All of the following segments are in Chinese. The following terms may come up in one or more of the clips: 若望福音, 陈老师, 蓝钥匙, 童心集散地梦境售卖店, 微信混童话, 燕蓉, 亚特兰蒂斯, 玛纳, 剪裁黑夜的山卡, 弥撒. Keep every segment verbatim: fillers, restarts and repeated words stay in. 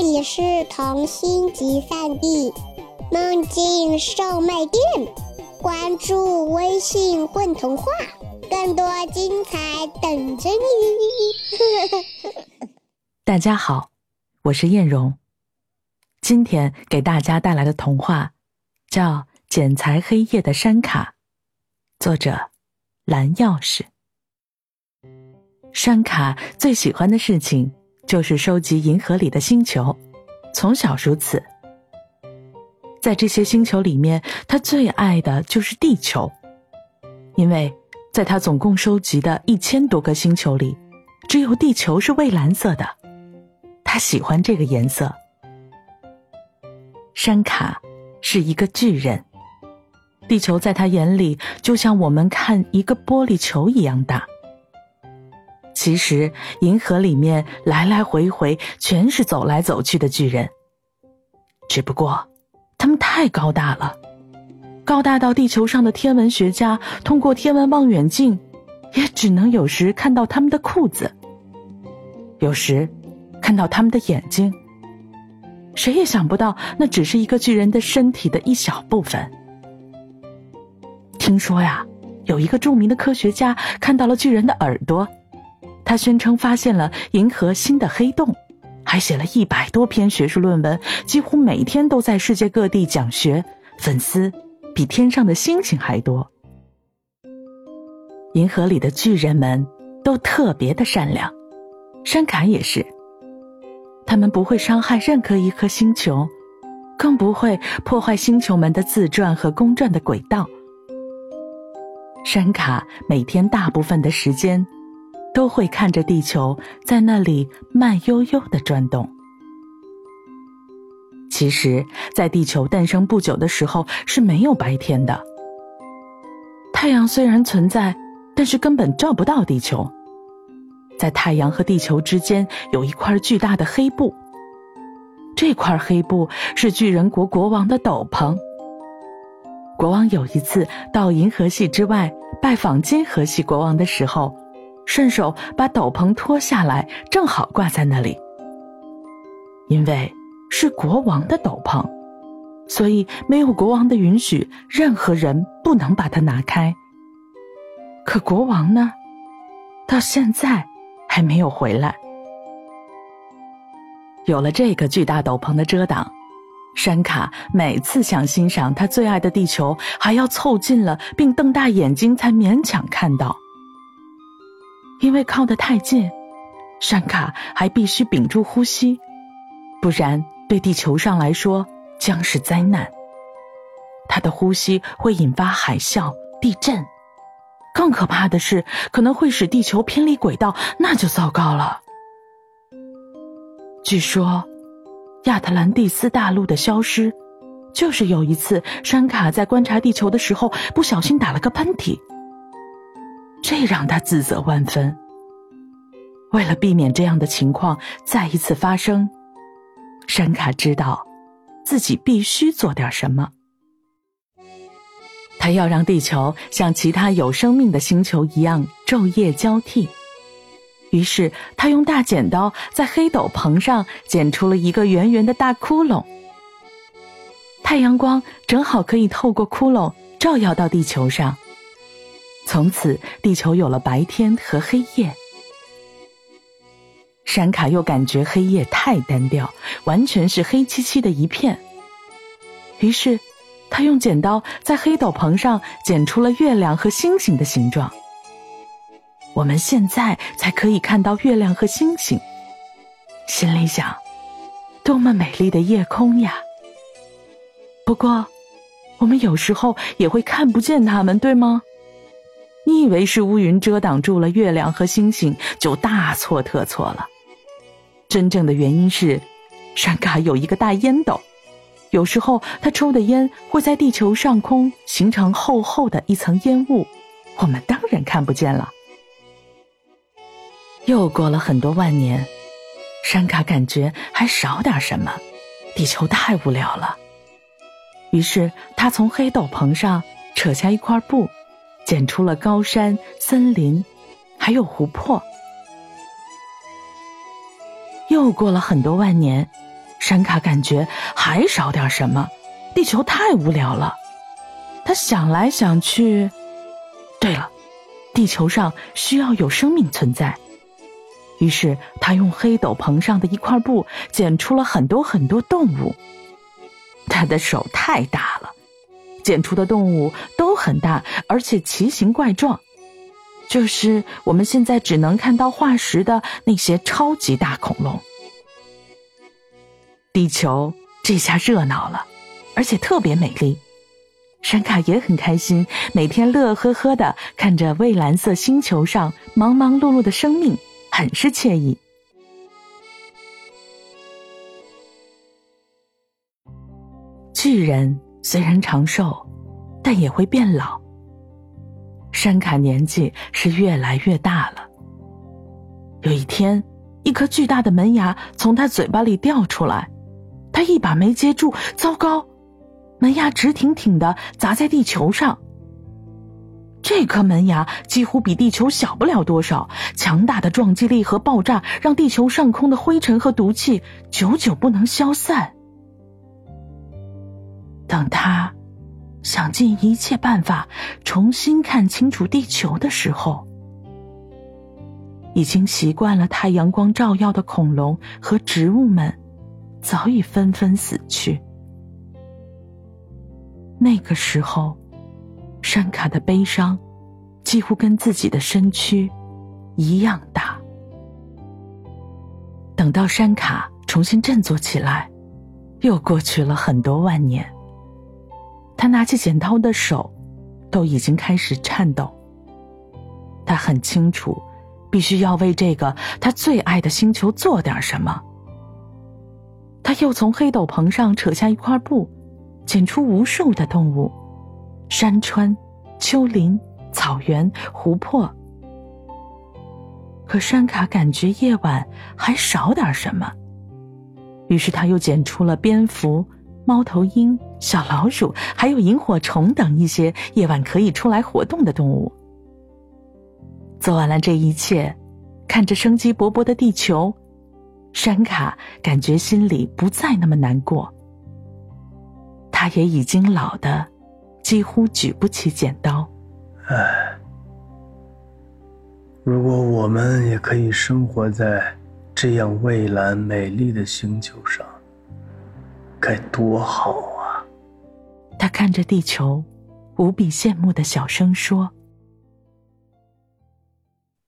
这里是童心集散地梦境售卖店，关注微信混童话，更多精彩等着你。大家好，我是燕蓉，今天给大家带来的童话叫《剪裁黑夜的山卡》，作者蓝钥匙。山卡最喜欢的事情就是收集银河里的星球，从小如此。在这些星球里面，他最爱的就是地球，因为在他总共收集的一千多个星球里，只有地球是蔚蓝色的，他喜欢这个颜色。山卡是一个巨人，地球在他眼里就像我们看一个玻璃球一样大。其实银河里面来来回回全是走来走去的巨人，只不过他们太高大了，高大到地球上的天文学家通过天文望远镜也只能有时看到他们的裤子，有时看到他们的眼睛，谁也想不到那只是一个巨人的身体的一小部分。听说呀，有一个著名的科学家看到了巨人的耳朵，他宣称发现了银河新的黑洞，还写了一百多篇学术论文，几乎每天都在世界各地讲学，粉丝比天上的星星还多。银河里的巨人们都特别的善良，山卡也是。他们不会伤害任何一颗星球，更不会破坏星球们的自转和公转的轨道。山卡每天大部分的时间都会看着地球在那里慢悠悠地转动。其实在地球诞生不久的时候是没有白天的，太阳虽然存在，但是根本照不到地球。在太阳和地球之间有一块巨大的黑布，这块黑布是巨人国国王的斗篷。国王有一次到银河系之外拜访金河系国王的时候，顺手把斗篷脱下来，正好挂在那里。因为是国王的斗篷，所以没有国王的允许，任何人不能把它拿开。可国王呢，到现在还没有回来。有了这个巨大斗篷的遮挡，山卡每次想欣赏他最爱的地球，还要凑近了并瞪大眼睛才勉强看到。因为靠得太近，山卡还必须屏住呼吸，不然对地球上来说将是灾难。他的呼吸会引发海啸、地震，更可怕的是可能会使地球偏离轨道，那就糟糕了。据说亚特兰蒂斯大陆的消失，就是有一次山卡在观察地球的时候不小心打了个喷嚏，这让他自责万分。为了避免这样的情况再一次发生，山卡知道自己必须做点什么。他要让地球像其他有生命的星球一样昼夜交替。于是他用大剪刀在黑斗篷上剪出了一个圆圆的大窟窿，太阳光正好可以透过窟窿照耀到地球上，从此地球有了白天和黑夜。山卡又感觉黑夜太单调，完全是黑漆漆的一片，于是他用剪刀在黑斗篷上剪出了月亮和星星的形状。我们现在才可以看到月亮和星星，心里想，多么美丽的夜空呀。不过我们有时候也会看不见它们，对吗？你以为是乌云遮挡住了月亮和星星，就大错特错了。真正的原因是，山卡有一个大烟斗，有时候他抽的烟会在地球上空形成厚厚的一层烟雾，我们当然看不见了。又过了很多万年，山卡感觉还少点什么，地球太无聊了。于是他从黑斗篷上扯下一块布，剪出了高山、森林，还有湖泊。又过了很多万年，闪卡感觉还少点什么，地球太无聊了。他想来想去，对了，地球上需要有生命存在。于是他用黑斗篷上的一块布剪出了很多很多动物。他的手太大了，剪出的动物都很大，而且奇形怪状，就是我们现在只能看到化石的那些超级大恐龙。地球这下热闹了，而且特别美丽。闪卡也很开心，每天乐呵呵地看着蔚蓝色星球上忙忙碌碌的生命，很是惬意。巨人虽然长寿，但也会变老。山卡年纪是越来越大了。有一天，一颗巨大的门牙从他嘴巴里掉出来，他一把没接住，糟糕，门牙直挺挺地砸在地球上。这颗门牙几乎比地球小不了多少，强大的撞击力和爆炸让地球上空的灰尘和毒气久久不能消散。等他想尽一切办法重新看清楚地球的时候，已经习惯了太阳光照耀的恐龙和植物们早已纷纷死去。那个时候，山卡的悲伤几乎跟自己的身躯一样大。等到山卡重新振作起来，又过去了很多万年。他拿起剪刀的手都已经开始颤抖。他很清楚，必须要为这个他最爱的星球做点什么。他又从黑斗篷上扯下一块布，剪出无数的动物，山川、丘陵、草原、湖泊。可山卡感觉夜晚还少点什么，于是他又剪出了蝙蝠、猫头鹰、小老鼠，还有萤火虫等一些夜晚可以出来活动的动物。做完了这一切，看着生机勃勃的地球，山卡感觉心里不再那么难过。他也已经老得几乎举不起剪刀。唉，如果我们也可以生活在这样蔚蓝美丽的星球上，该多好啊！他看着地球，无比羡慕的小声说。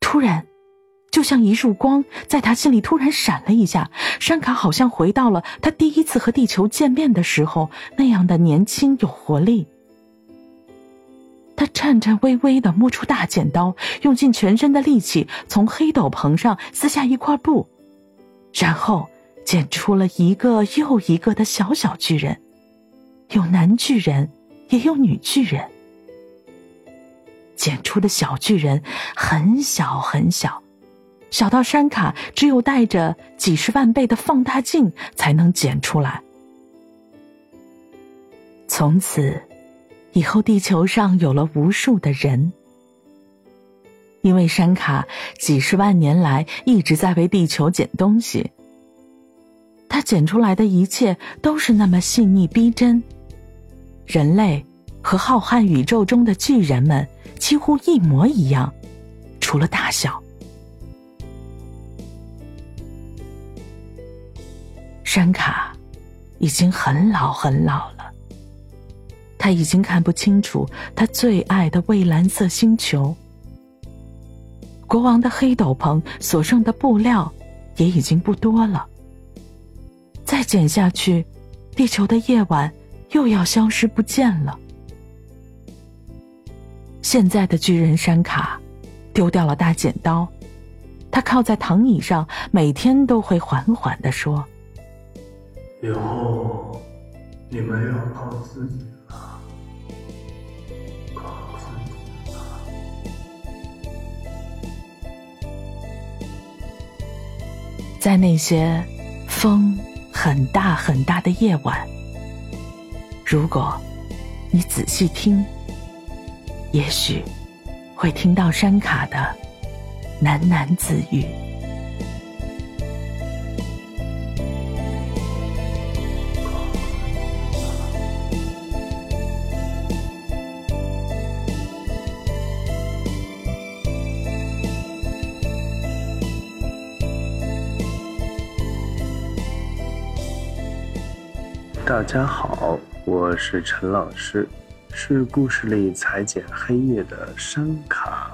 突然，就像一束光在他心里突然闪了一下，山卡好像回到了他第一次和地球见面的时候那样的年轻有活力。他颤颤巍巍地摸出大剪刀，用尽全身的力气从黑斗篷上撕下一块布，然后剪出了一个又一个的小小巨人，有男巨人，也有女巨人。剪出的小巨人很小很小，小到山卡只有带着几十万倍的放大镜才能剪出来。从此以后，地球上有了无数的人。因为山卡几十万年来一直在为地球剪东西，他剪出来的一切都是那么细腻逼真，人类和浩瀚宇宙中的巨人们几乎一模一样，除了大小。山卡已经很老很老了，他已经看不清楚他最爱的蔚蓝色星球，国王的黑斗篷所剩的布料也已经不多了。再剪下去，地球的夜晚又要消失不见了。现在的巨人山卡丢掉了大剪刀，他靠在躺椅上，每天都会缓缓地说，以后你们要靠自己了，靠自己了。在那些风很大很大的夜晚，如果你仔细听，也许会听到山卡的喃喃自语。大家好，我是陈老师，是故事里裁剪黑夜的山卡。